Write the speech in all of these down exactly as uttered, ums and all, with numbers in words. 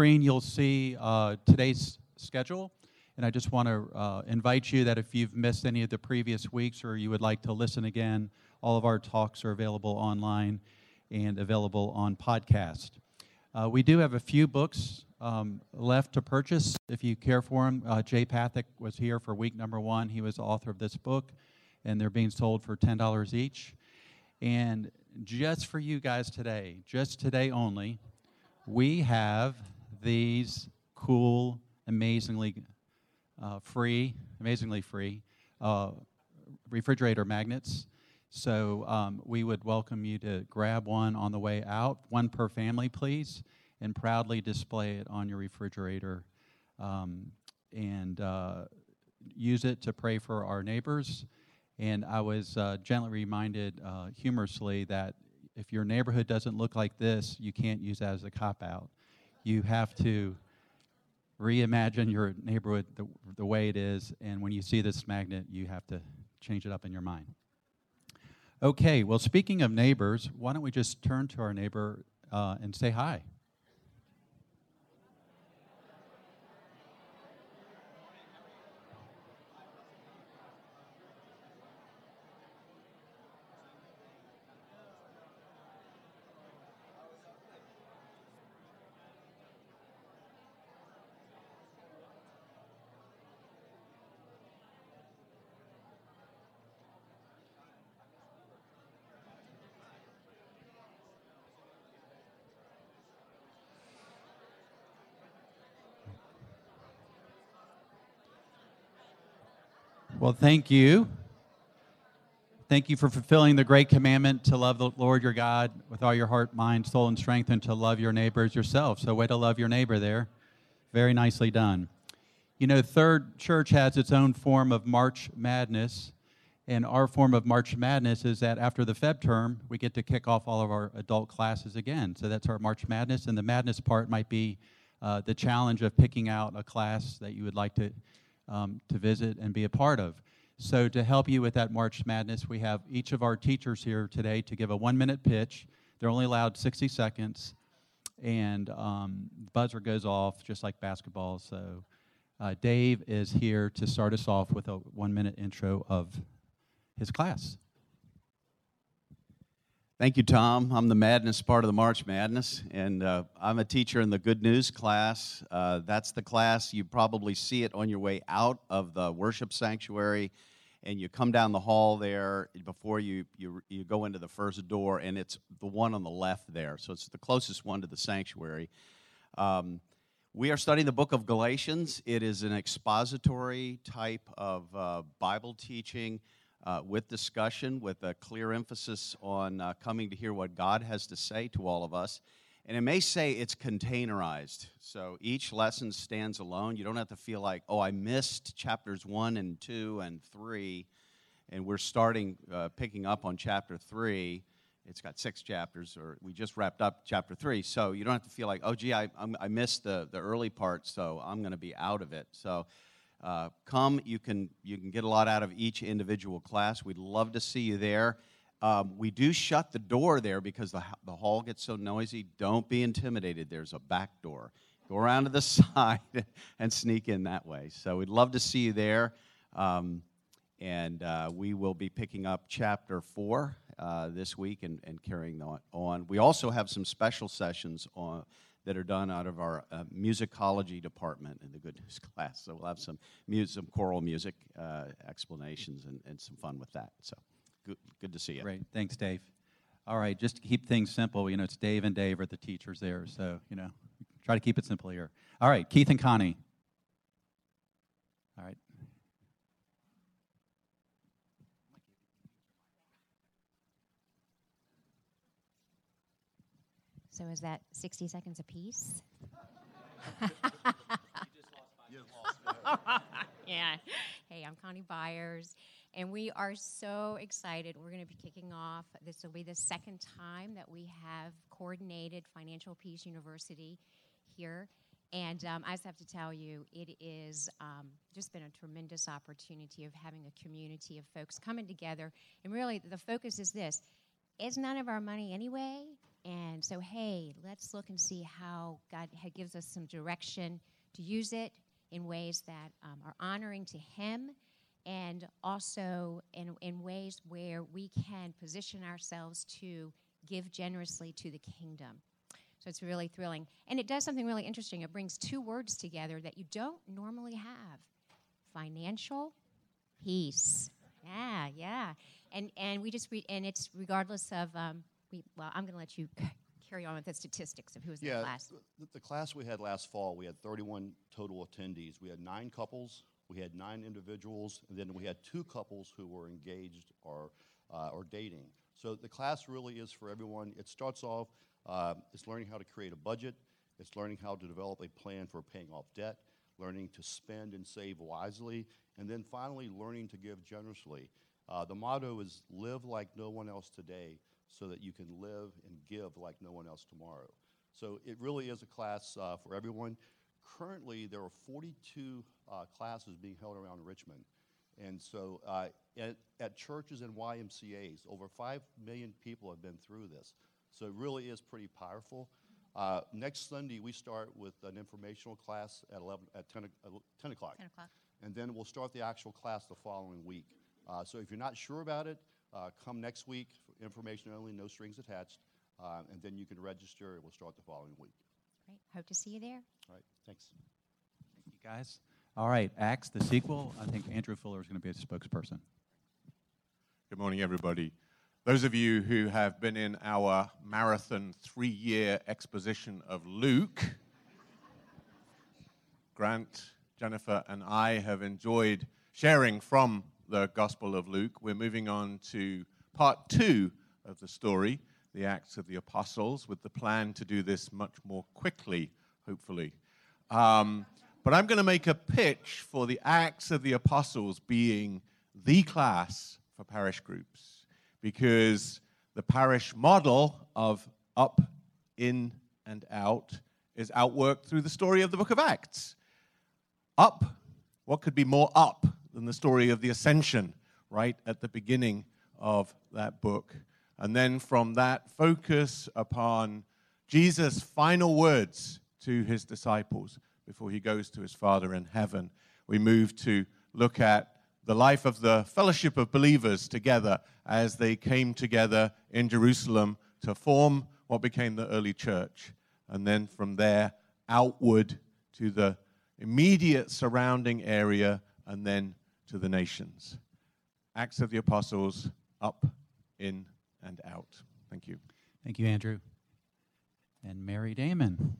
screen, you'll see uh, today's schedule. And I just want to uh, invite you that if you've missed any of the previous weeks or you would like to listen again, all of our talks are available online and available on podcast. Uh, we do have a few books um, left to purchase if you care for them. Uh, Jay Pathak was here for week number one. He was the author of this book, and they're being sold for ten dollars each. And just for you guys today, just today only, we have these cool, amazingly uh, free, amazingly free uh, refrigerator magnets. So um, we would welcome you to grab one on the way out, one per family, please, and proudly display it on your refrigerator um, and uh, use it to pray for our neighbors. And I was uh, gently reminded uh, humorously that if your neighborhood doesn't look like this, you can't use that as a cop-out. You have to reimagine your neighborhood the, the way it is, and when you see this magnet, you have to change it up in your mind. Okay, well, speaking of neighbors, why don't we just turn to our neighbor uh, and say hi. Well, thank you. Thank you for fulfilling the great commandment to love the Lord your God with all your heart, mind, soul, and strength, and to love your neighbor as yourself. So way to love your neighbor there. Very nicely done. You know, Third Church has its own form of March Madness, and our form of March Madness is that after the Feb term, we get to kick off all of our adult classes again. So that's our March Madness, and the madness part might be uh, the challenge of picking out a class that you would like to Um, to visit and be a part of. So to help you with that March Madness, we have each of our teachers here today to give a one-minute pitch. They're only allowed sixty seconds, and um, buzzer goes off just like basketball. So uh, Dave is here to start us off with a one-minute intro of his class. Thank you, Tom. I'm the madness part of the March Madness, and uh, I'm a teacher in the Good News class. Uh, that's the class you probably see it on your way out of the worship sanctuary, and you come down the hall there before you, you, you go into the first door, and it's the one on the left there, so it's the closest one to the sanctuary. Um, we are studying the book of Galatians. It is an expository type of uh, Bible teaching. Uh, with discussion, with a clear emphasis on uh, coming to hear what God has to say to all of us. And it may say it's containerized, so each lesson stands alone. You don't have to feel like, oh, I missed chapters one and two and three, and we're starting, uh, picking up on chapter three. It's got six chapters, or we just wrapped up chapter three, so you don't have to feel like, oh, gee, I, I'm, I missed the, the early part, so I'm going to be out of it. So Uh, come, you can you can get a lot out of each individual class. We'd love to see you there. Um, we do shut the door there because the the hall gets so noisy. Don't be intimidated. There's a back door. Go around to the side and sneak in that way. So we'd love to see you there. Um, and uh, we will be picking up chapter four uh, this week and, and carrying that on. We also have some special sessions on that are done out of our uh, musicology department in the Good News class. So we'll have some music, some choral music uh, explanations and, and some fun with that. So good, good to see you. Great. Thanks, Dave. All right, just to keep things simple, you know, it's Dave and Dave are the teachers there. So, you know, try to keep it simple here. All right, Keith and Connie. All right. So is that sixty seconds apiece? Yeah. Hey, I'm Connie Byers, and we are so excited. We're going to be kicking off. This will be the second time that we have coordinated Financial Peace University here. And um, I just have to tell you, it is um, just been a tremendous opportunity of having a community of folks coming together. And really, the focus is this. It's none of our money anyway. And so, hey, let's look and see how God gives us some direction to use it in ways that um, are honoring to Him, and also in, in ways where we can position ourselves to give generously to the kingdom. So it's really thrilling. And it does something really interesting. It brings two words together that you don't normally have. Financial peace. Yeah, yeah. And and we just read, and it's regardless of, um, we, well, I'm going to let you carry on with the statistics of who was in yeah, the class. The, the class we had last fall, we had thirty-one total attendees. We had nine couples, we had nine individuals, and then we had two couples who were engaged or uh, or dating. So the class really is for everyone. It starts off, uh, it's learning how to create a budget. It's learning how to develop a plan for paying off debt, learning to spend and save wisely, and then finally learning to give generously. Uh, the motto is live like no one else today so that you can live and give like no one else tomorrow. So it really is a class uh, for everyone. Currently, there are forty-two uh, classes being held around Richmond. And so uh, at, at churches and Y M C As, over five million people have been through this. So it really is pretty powerful. Uh, next Sunday, we start with an informational class at eleven at ten, uh, ten o'clock. ten o'clock. And then we'll start the actual class the following week. Uh, so if you're not sure about it, uh, come next week, for information only, no strings attached, uh, and then you can register, and we'll start the following week. Great. Hope to see you there. All right. Thanks. Thank you, guys. All right. Acts, the sequel. I think Andrew Fuller is going to be a spokesperson. Good morning, everybody. Those of you who have been in our marathon three-year exposition of Luke, Grant, Jennifer, and I have enjoyed sharing from the Gospel of Luke. We're moving on to part two of the story, the Acts of the Apostles, with the plan to do this much more quickly, hopefully. Um, but I'm going to make a pitch for the Acts of the Apostles being the class for parish groups, because the parish model of up, in, and out is outworked through the story of the book of Acts. Up, what could be more up than the story of the ascension, right at the beginning of that book? And then from that, focus upon Jesus' final words to his disciples before he goes to his Father in heaven. We move to look at the life of the fellowship of believers together as they came together in Jerusalem to form what became the early church. And then from there, outward to the immediate surrounding area and then to the nations. Acts of the Apostles, up, in, and out. Thank you. Thank you, Andrew. And Mary Damon.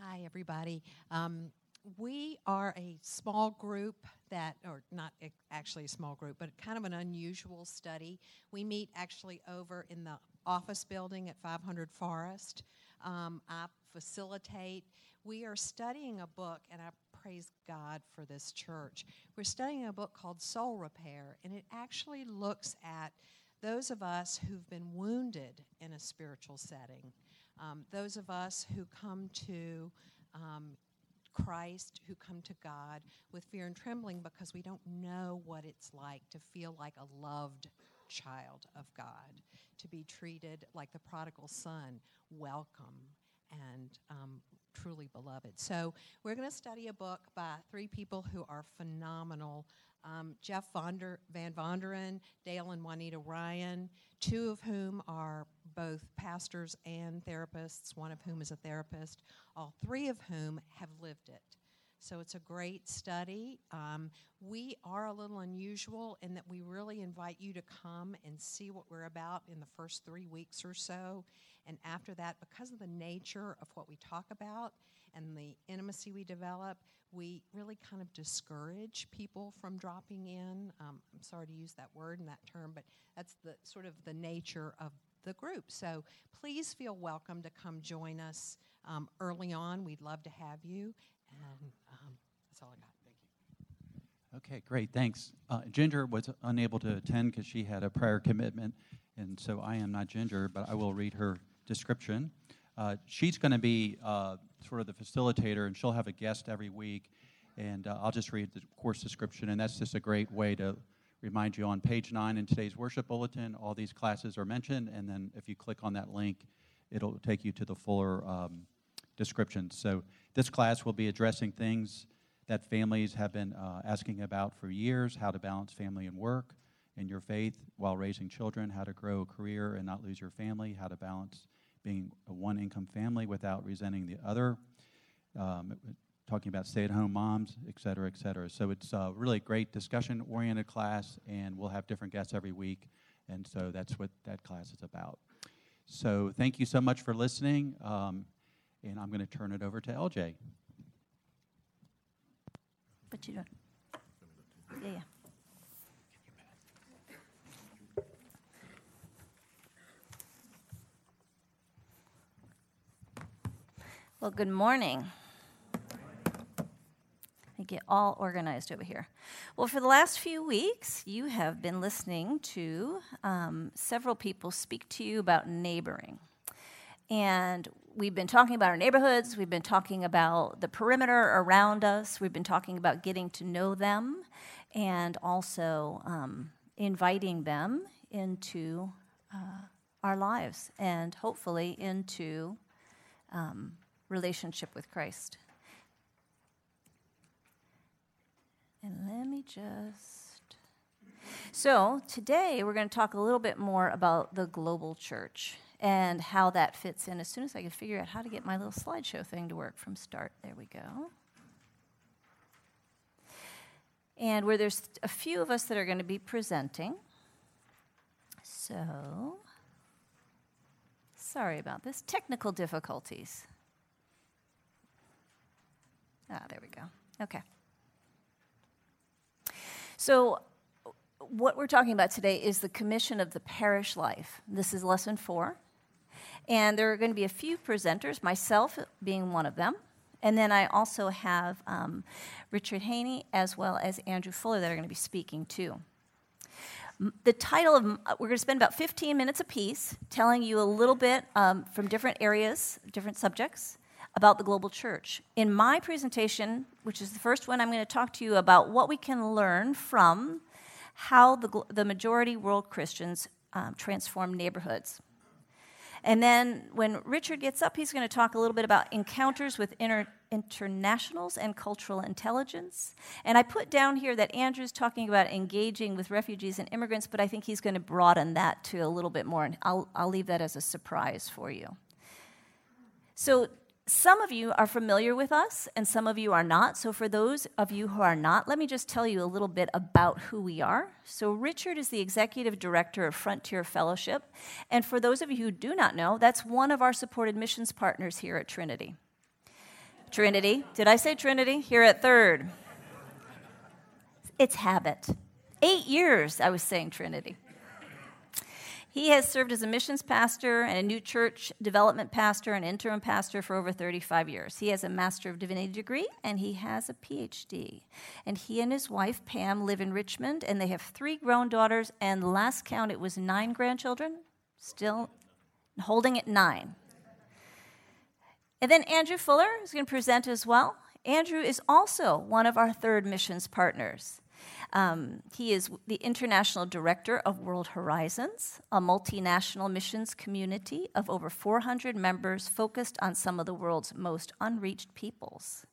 Hi, everybody. Um, We are a small group that, or not actually a small group, but kind of an unusual study. We meet actually over in the office building at five hundred Forest. Um, I facilitate. We are studying a book, and I praise God for this church. We're studying a book called Soul Repair, and it actually looks at those of us who've been wounded in a spiritual setting, um, those of us who come to um, Christ, who come to God with fear and trembling because we don't know what it's like to feel like a loved child of God, to be treated like the prodigal son, welcome and um, truly beloved. So we're going to study a book by three people who are phenomenal, um, Jeff Van Vonderen, Dale and Juanita Ryan, two of whom are both pastors and therapists, one of whom is a therapist, all three of whom have lived it. So it's a great study. Um, we are a little unusual in that we really invite you to come and see what we're about in the first three weeks or so. And after that, because of the nature of what we talk about and the intimacy we develop, we really kind of discourage people from dropping in. Um, I'm sorry to use that word and that term, but that's the sort of the nature of the group. So please feel welcome to come join us um, early on. We'd love to have you. And um, that's all I got. Thank you. Okay, great. Thanks. Uh, Ginger was unable to attend because she had a prior commitment, and so I am not Ginger, but I will read her description. Uh, she's going to be uh, sort of the facilitator, and she'll have a guest every week. And uh, I'll just read the course description, and that's just a great way to Remind you on page nine in today's worship bulletin, all these classes are mentioned, and then if you click on that link, it'll take you to the fuller um, description. So this class will be addressing things that families have been uh, asking about for years, how to balance family and work and your faith while raising children, how to grow a career and not lose your family, how to balance being a one-income family without resenting the other, um, talking about stay-at-home moms, et cetera, et cetera. So it's a really great discussion-oriented class, and we'll have different guests every week, and so that's what that class is about. So thank you so much for listening, um, and I'm going to turn it over to L J. What you doing? Yeah, yeah. Well, good morning. I get all organized over here. Well, for the last few weeks, you have been listening to um, several people speak to you about neighboring. And we've been talking about our neighborhoods. We've been talking about the perimeter around us. We've been talking about getting to know them and also um, inviting them into uh, our lives and hopefully into um relationship with Christ. And let me just... So today we're going to talk a little bit more about the global church and how that fits in. As soon as I can figure out how to get my little slideshow thing to work from start. There we go. And where there's a few of us that are going to be presenting. So, sorry about this. Technical difficulties. Ah, there we go. Okay. So what we're talking about today is the commission of the parish life. This is lesson four. And there are going to be a few presenters, myself being one of them. And then I also have um, Richard Haney as well as Andrew Fuller that are going to be speaking too. The title of, we're going to spend about fifteen minutes apiece telling you a little bit um, from different areas, different subjects, about the global church. In my presentation, which is the first one, I'm going to talk to you about what we can learn from how the, the majority world Christians um, transform neighborhoods. And then when Richard gets up, he's going to talk a little bit about encounters with inter, internationals and cultural intelligence. And I put down here that Andrew's talking about engaging with refugees and immigrants, but I think he's going to broaden that to a little bit more, and I'll, I'll leave that as a surprise for you. So some of you are familiar with us, and some of you are not. So for those of you who are not, let me just tell you a little bit about who we are. So Richard is the Executive Director of Frontier Fellowship. And for those of you who do not know, that's one of our supported missions partners here at Trinity. Trinity. Did I say Trinity? Here at Third. It's habit. Eight years I was saying Trinity. He has served as a missions pastor and a new church development pastor and interim pastor for over thirty-five years. He has a Master of Divinity degree, and he has a P H D. And he and his wife, Pam, live in Richmond, and they have three grown daughters, and last count it was nine grandchildren, still holding at nine. And then Andrew Fuller is going to present as well. Andrew is also one of our Third missions partners. Um, he is the International Director of World Horizons, a multinational missions community of over four hundred members focused on some of the world's most unreached peoples.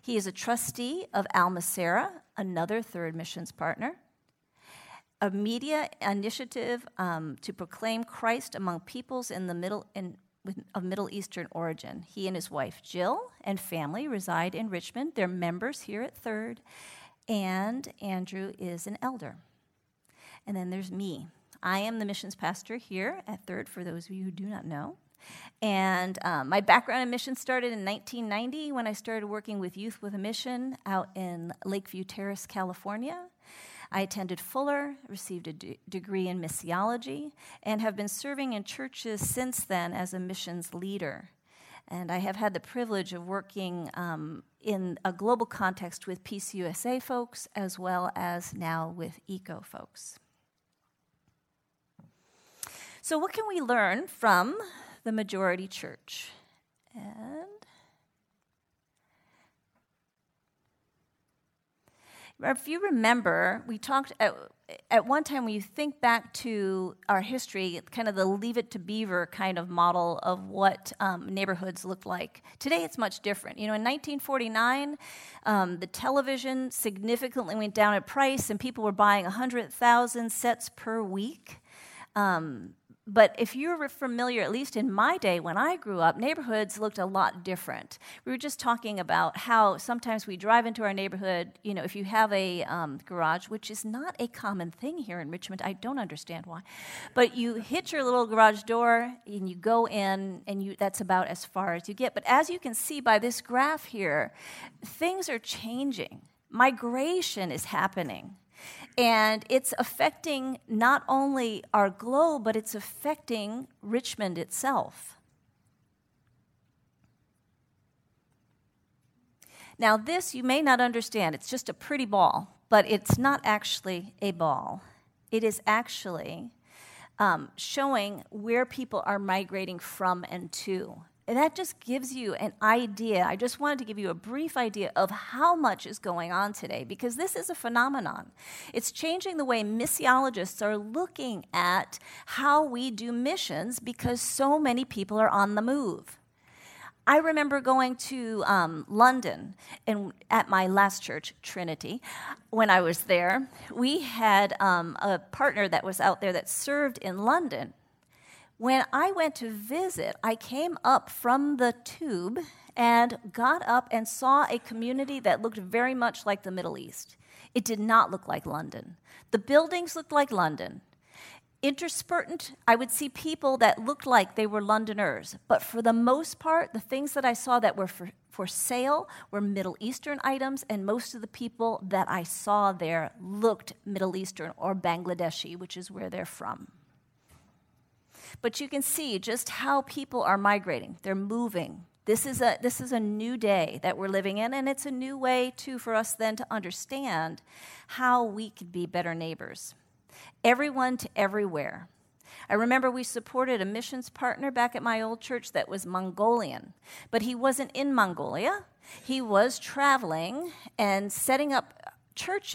He is a trustee of Almacera, another Third missions partner, a media initiative um, to proclaim Christ among peoples in the Middle in, with, of Middle Eastern origin. He and his wife, Jill, and family reside in Richmond. They're members here at Third. And Andrew is an elder. And then there's me. I am the missions pastor here at Third, for those of you who do not know. And um, my background in missions started in nineteen ninety when I started working with Youth with a Mission out in Lakeview Terrace, California. I attended Fuller, received a d- degree in missiology, and have been serving in churches since then as a missions leader. And I have had the privilege of working um, in a global context with P C U S A folks as well as now with ECO folks. So what can we learn from the majority church? And If you remember, we talked at, at one time when you think back to our history, kind of the Leave It to Beaver kind of model of what um, neighborhoods looked like. Today it's much different. You know, in nineteen forty-nine, um, the television significantly went down in price and people were buying one hundred thousand sets per week. Um, But if you're familiar, at least in my day when I grew up, neighborhoods looked a lot different. We were just talking about how sometimes we drive into our neighborhood, you know, if you have a um, garage, which is not a common thing here in Richmond, I don't understand why, but you hit your little garage door and you go in and you that's about as far as you get. But as you can see by this graph here, things are changing. Migration is happening. And it's affecting not only our globe, but it's affecting Richmond itself. Now this you may not understand. It's just a pretty ball, but it's not actually a ball. It is actually um, showing where people are migrating from and to. And that just gives you an idea. I just wanted to give you a brief idea of how much is going on today, because this is a phenomenon. It's changing the way missiologists are looking at how we do missions because so many people are on the move. I remember going to um, London and at my last church, Trinity, when I was there. We had um, a partner that was out there that served in London. When I went to visit, I came up from the tube and got up and saw a community that looked very much like the Middle East. It did not look like London. The buildings looked like London. Interspersed, I would see people that looked like they were Londoners, but for the most part, the things that I saw that were for, for sale were Middle Eastern items, and most of the people that I saw there looked Middle Eastern or Bangladeshi, which is where they're from. But you can see just how people are migrating. They're moving. This is a this is a new day that we're living in, and it's a new way, too, for us then to understand how we could be better neighbors. Everyone to everywhere. I remember we supported a missions partner back at my old church that was Mongolian, but he wasn't in Mongolia. He was traveling and setting up churches